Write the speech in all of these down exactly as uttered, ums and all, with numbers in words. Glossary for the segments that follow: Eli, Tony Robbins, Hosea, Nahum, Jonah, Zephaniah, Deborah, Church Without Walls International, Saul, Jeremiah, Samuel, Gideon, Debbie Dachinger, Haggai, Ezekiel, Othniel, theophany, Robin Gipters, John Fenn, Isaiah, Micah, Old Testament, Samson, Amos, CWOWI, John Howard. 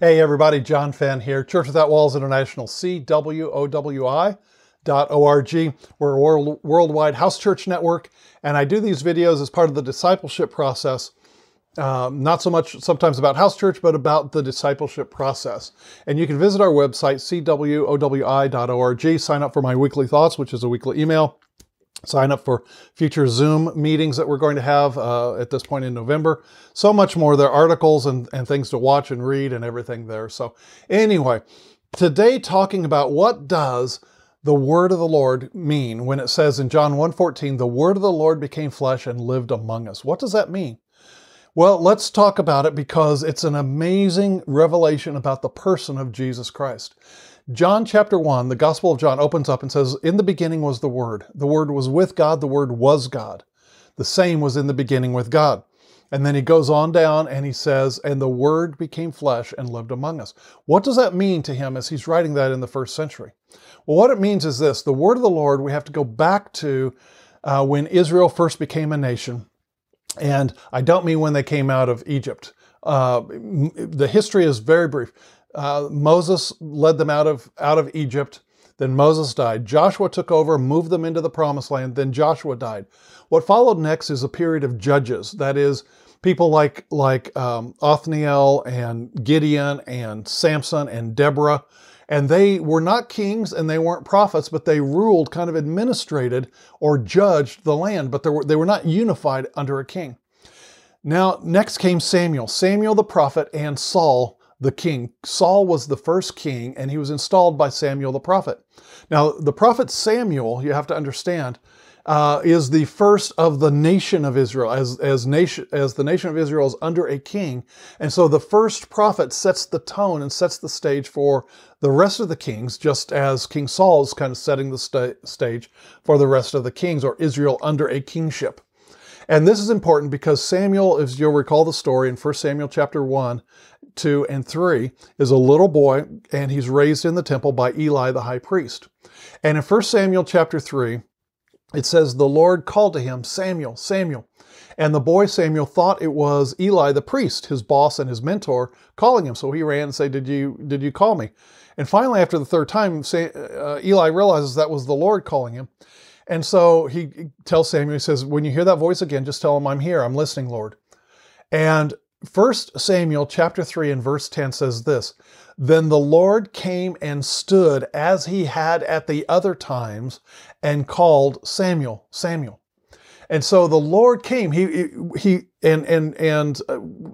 Hey everybody, John Fenn here, Church Without Walls International, C W O W I dot org. We're a world, worldwide house church network, and I do these videos as part of the discipleship process. Um, not so much sometimes about house church, but about the discipleship process. And you can visit our website, C W O W I dot org, sign up for my weekly thoughts, which is a weekly email. Sign up for future Zoom meetings that we're going to have uh, at this point in November. So much more. There are articles and, and things to watch and read and everything there. So anyway, today talking about what does the word of the Lord mean when it says in John one fourteen, the word of the Lord became flesh and lived among us. What does that mean? Well, let's talk about it because it's an amazing revelation about the person of Jesus Christ. John chapter one, the Gospel of John opens up and says, in the beginning was the Word. The Word was with God. The Word was God. The same was in the beginning with God. And then he goes on down and he says, and the Word became flesh and lived among us. What does that mean to him as he's writing that in the first century? Well, what it means is this. The Word of the Lord, we have to go back to uh, when Israel first became a nation. And I don't mean when they came out of Egypt. Uh, the history is very brief. Uh, Moses led them out of, out of Egypt. Then Moses died. Joshua took over, moved them into the promised land. Then Joshua died. What followed next is a period of judges. That is, people like, like um, Othniel and Gideon and Samson and Deborah. And they were not kings and they weren't prophets, but they ruled, kind of administrated or judged the land. But they were, they were not unified under a king. Now, next came Samuel. Samuel the prophet and Saul the king. Saul was the first king, and he was installed by Samuel the prophet. Now, the prophet Samuel, you have to understand, uh, is the first of the nation of Israel, as, as, nation, as the nation of Israel is under a king. And so the first prophet sets the tone and sets the stage for the rest of the kings, just as King Saul is kind of setting the sta- stage for the rest of the kings, or Israel under a kingship. And this is important because Samuel, as you'll recall the story in First Samuel chapter one, two, and three, is a little boy, and he's raised in the temple by Eli the high priest. And in First Samuel chapter three, it says, the Lord called to him, Samuel, Samuel. And the boy Samuel thought it was Eli the priest, his boss and his mentor, calling him. So he ran and said, did you, did you call me? And finally, after the third time, Eli realizes that was the Lord calling him. And so he tells Samuel, he says, when you hear that voice again, just tell him I'm here. I'm listening, Lord. And First Samuel chapter three and verse ten says this, then the Lord came and stood as he had at the other times and called Samuel, Samuel. And so the Lord came, he, he, and, and, and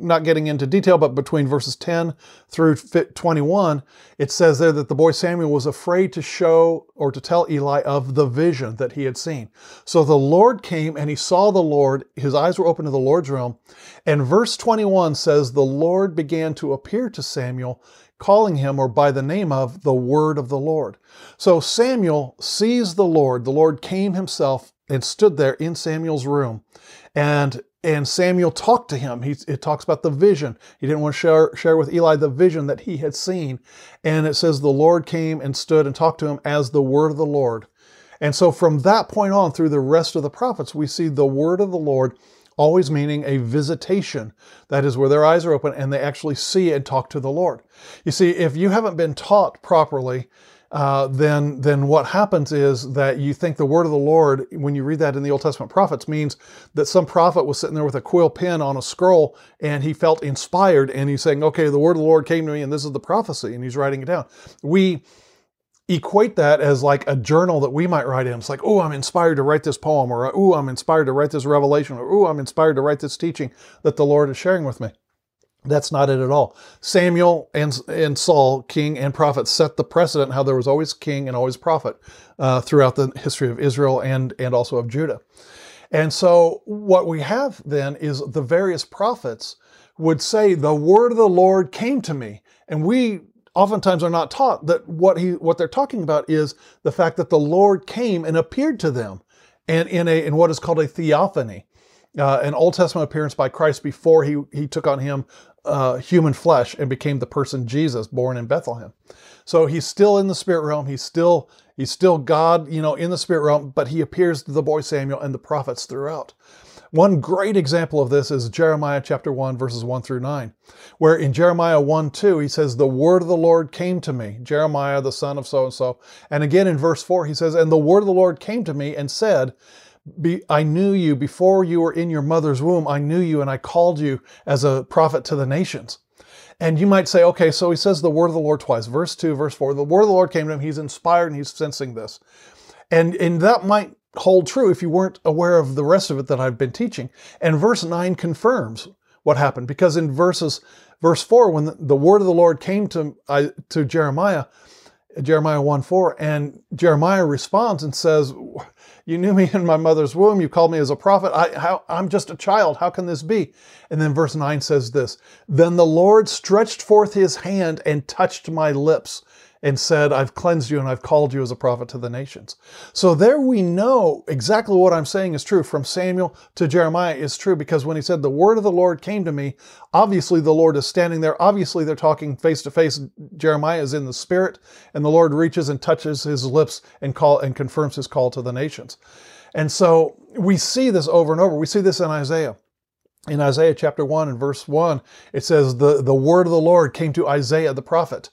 not getting into detail, but between verses ten through twenty-one, it says there that the boy Samuel was afraid to show or to tell Eli of the vision that he had seen. So the Lord came and he saw the Lord, his eyes were open to the Lord's realm. And verse twenty-one says, the Lord began to appear to Samuel, calling him, or by the name of, the word of the Lord. So Samuel sees the Lord, the Lord came himself and stood there in Samuel's room. And, and Samuel talked to him. He, it talks about the vision. He didn't want to share, share with Eli the vision that he had seen. And it says the Lord came and stood and talked to him as the word of the Lord. And so from that point on through the rest of the prophets, we see the word of the Lord always meaning a visitation. That is where their eyes are open and they actually see and talk to the Lord. You see, if you haven't been taught properly, Uh, then, then what happens is that you think the word of the Lord, when you read that in the Old Testament prophets, means that some prophet was sitting there with a quill pen on a scroll and he felt inspired and he's saying, okay, the word of the Lord came to me and this is the prophecy, and he's writing it down. We equate that as like a journal that we might write in. It's like, oh, I'm inspired to write this poem, or oh, I'm inspired to write this revelation, or oh, I'm inspired to write this teaching that the Lord is sharing with me. That's not it at all. Samuel and, and Saul, king and prophet, set the precedent how there was always king and always prophet uh, throughout the history of Israel and, and also of Judah. And so what we have then is the various prophets would say, the word of the Lord came to me. And we oftentimes are not taught that what he what they're talking about is the fact that the Lord came and appeared to them and in, a, in what is called a theophany, uh, an Old Testament appearance by Christ before he, he took on him Uh, human flesh and became the person Jesus, born in Bethlehem. So he's still in the spirit realm. He's still he's still God, you know, in the spirit realm, but he appears to the boy Samuel and the prophets throughout. One great example of this is Jeremiah chapter one, verses one through nine, where in Jeremiah one, two, he says, "The word of the Lord came to me," Jeremiah, the son of so-and-so. And again in verse four, he says, "And the word of the Lord came to me and said, Be, I knew you before you were in your mother's womb. I knew you and I called you as a prophet to the nations." And you might say, okay, so he says the word of the Lord twice. Verse two, verse four, the word of the Lord came to him. He's inspired and he's sensing this. And, and that might hold true if you weren't aware of the rest of it that I've been teaching. And verse nine confirms what happened, because in verses, verse four, when the, the word of the Lord came to, I, to Jeremiah, Jeremiah one, four, and Jeremiah responds and says, "You knew me in my mother's womb. You called me as a prophet. I, how, I'm just a child. How can this be?" And then verse nine says this, "Then the Lord stretched forth his hand and touched my lips and said, I've cleansed you and I've called you as a prophet to the nations." So there we know exactly what I'm saying is true from Samuel to Jeremiah is true, because when he said the word of the Lord came to me, obviously the Lord is standing there. Obviously they're talking face to face. Jeremiah is in the spirit and the Lord reaches and touches his lips and call and confirms his call to the nations. And so we see this over and over. We see this in Isaiah. In Isaiah chapter one and verse one, it says the, the word of the Lord came to Isaiah the prophet.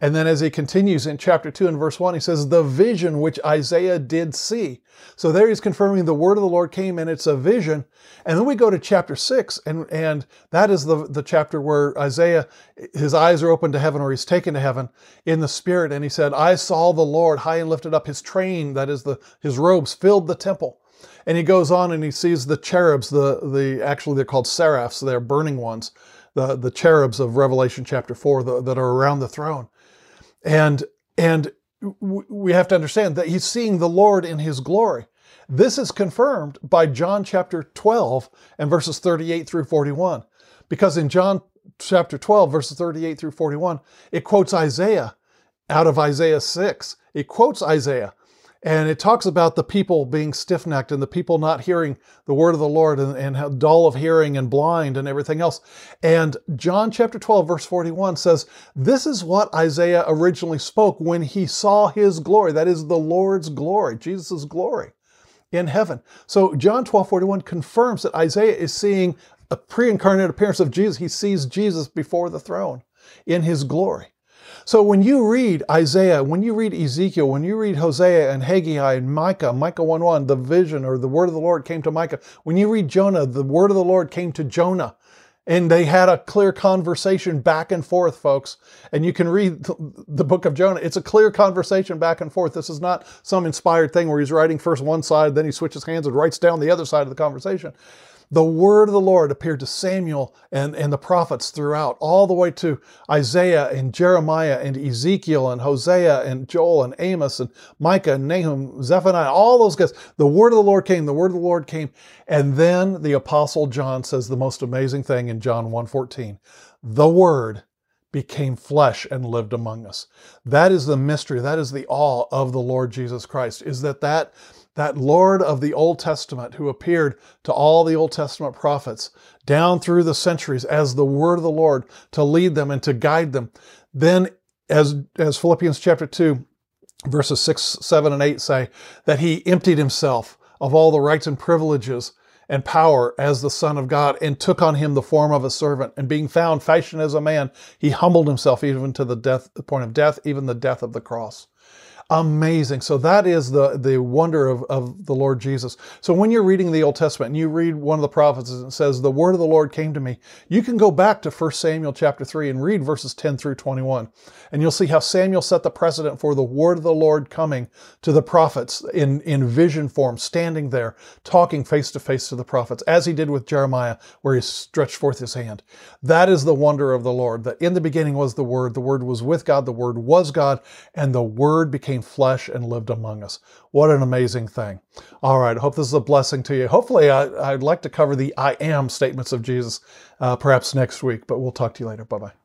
And then as he continues in chapter two and verse one, he says, "The vision which Isaiah did see." So there he's confirming the word of the Lord came and it's a vision. And then we go to chapter six, and, and that is the, the chapter where Isaiah, his eyes are opened to heaven, or he's taken to heaven in the spirit. And he said, "I saw the Lord high and lifted up, his train," that is the, his robes, "filled the temple." And he goes on and he sees the cherubs, the, the actually they're called seraphs, they're burning ones, the, the cherubs of Revelation chapter four the, that are around the throne. And, and we have to understand that he's seeing the Lord in his glory. This is confirmed by John chapter twelve and verses thirty-eight through forty-one. Because in John chapter twelve, verses thirty-eight through forty-one, it quotes Isaiah out of Isaiah six. It quotes Isaiah. And it talks about the people being stiff-necked and the people not hearing the word of the Lord, and, and how dull of hearing and blind and everything else. And John chapter twelve, verse forty-one says, "This is what Isaiah originally spoke when he saw his glory," that is the Lord's glory, Jesus' glory in heaven. So John twelve, forty-one confirms that Isaiah is seeing a pre-incarnate appearance of Jesus. He sees Jesus before the throne in his glory. So when you read Isaiah, when you read Ezekiel, when you read Hosea and Haggai and Micah, Micah one, one, the vision or the word of the Lord came to Micah. When you read Jonah, the word of the Lord came to Jonah. And they had a clear conversation back and forth, folks. And you can read the book of Jonah. It's a clear conversation back and forth. This is not some inspired thing where he's writing first one side, then he switches hands and writes down the other side of the conversation. The word of the Lord appeared to Samuel and, and the prophets throughout, all the way to Isaiah and Jeremiah and Ezekiel and Hosea and Joel and Amos and Micah and Nahum, Zephaniah, all those guys. The word of the Lord came, the word of the Lord came. And then the Apostle John says the most amazing thing in John one, fourteen. "The word became flesh and lived among us." That is the mystery. That is the awe of the Lord Jesus Christ, is that that That Lord of the Old Testament who appeared to all the Old Testament prophets down through the centuries as the word of the Lord to lead them and to guide them. Then as, as Philippians chapter two, verses six, seven, and eight say, that he emptied himself of all the rights and privileges and power as the Son of God, and took on him the form of a servant, and being found fashioned as a man, he humbled himself even to the death, the point of death, even the death of the cross. Amazing. So that is the, the wonder of, of the Lord Jesus. So when you're reading the Old Testament and you read one of the prophets and it says, "The word of the Lord came to me," you can go back to First Samuel chapter three and read verses ten through twenty-one. And you'll see how Samuel set the precedent for the word of the Lord coming to the prophets in, in vision form, standing there, talking face to face to the prophets, as he did with Jeremiah, where he stretched forth his hand. That is the wonder of the Lord, that in the beginning was the word, the word was with God, the word was God, and the word became flesh and lived among us. What an amazing thing. All right, I hope this is a blessing to you. Hopefully, I, I'd like to cover the I am statements of Jesus uh, perhaps next week, but we'll talk to you later. Bye-bye.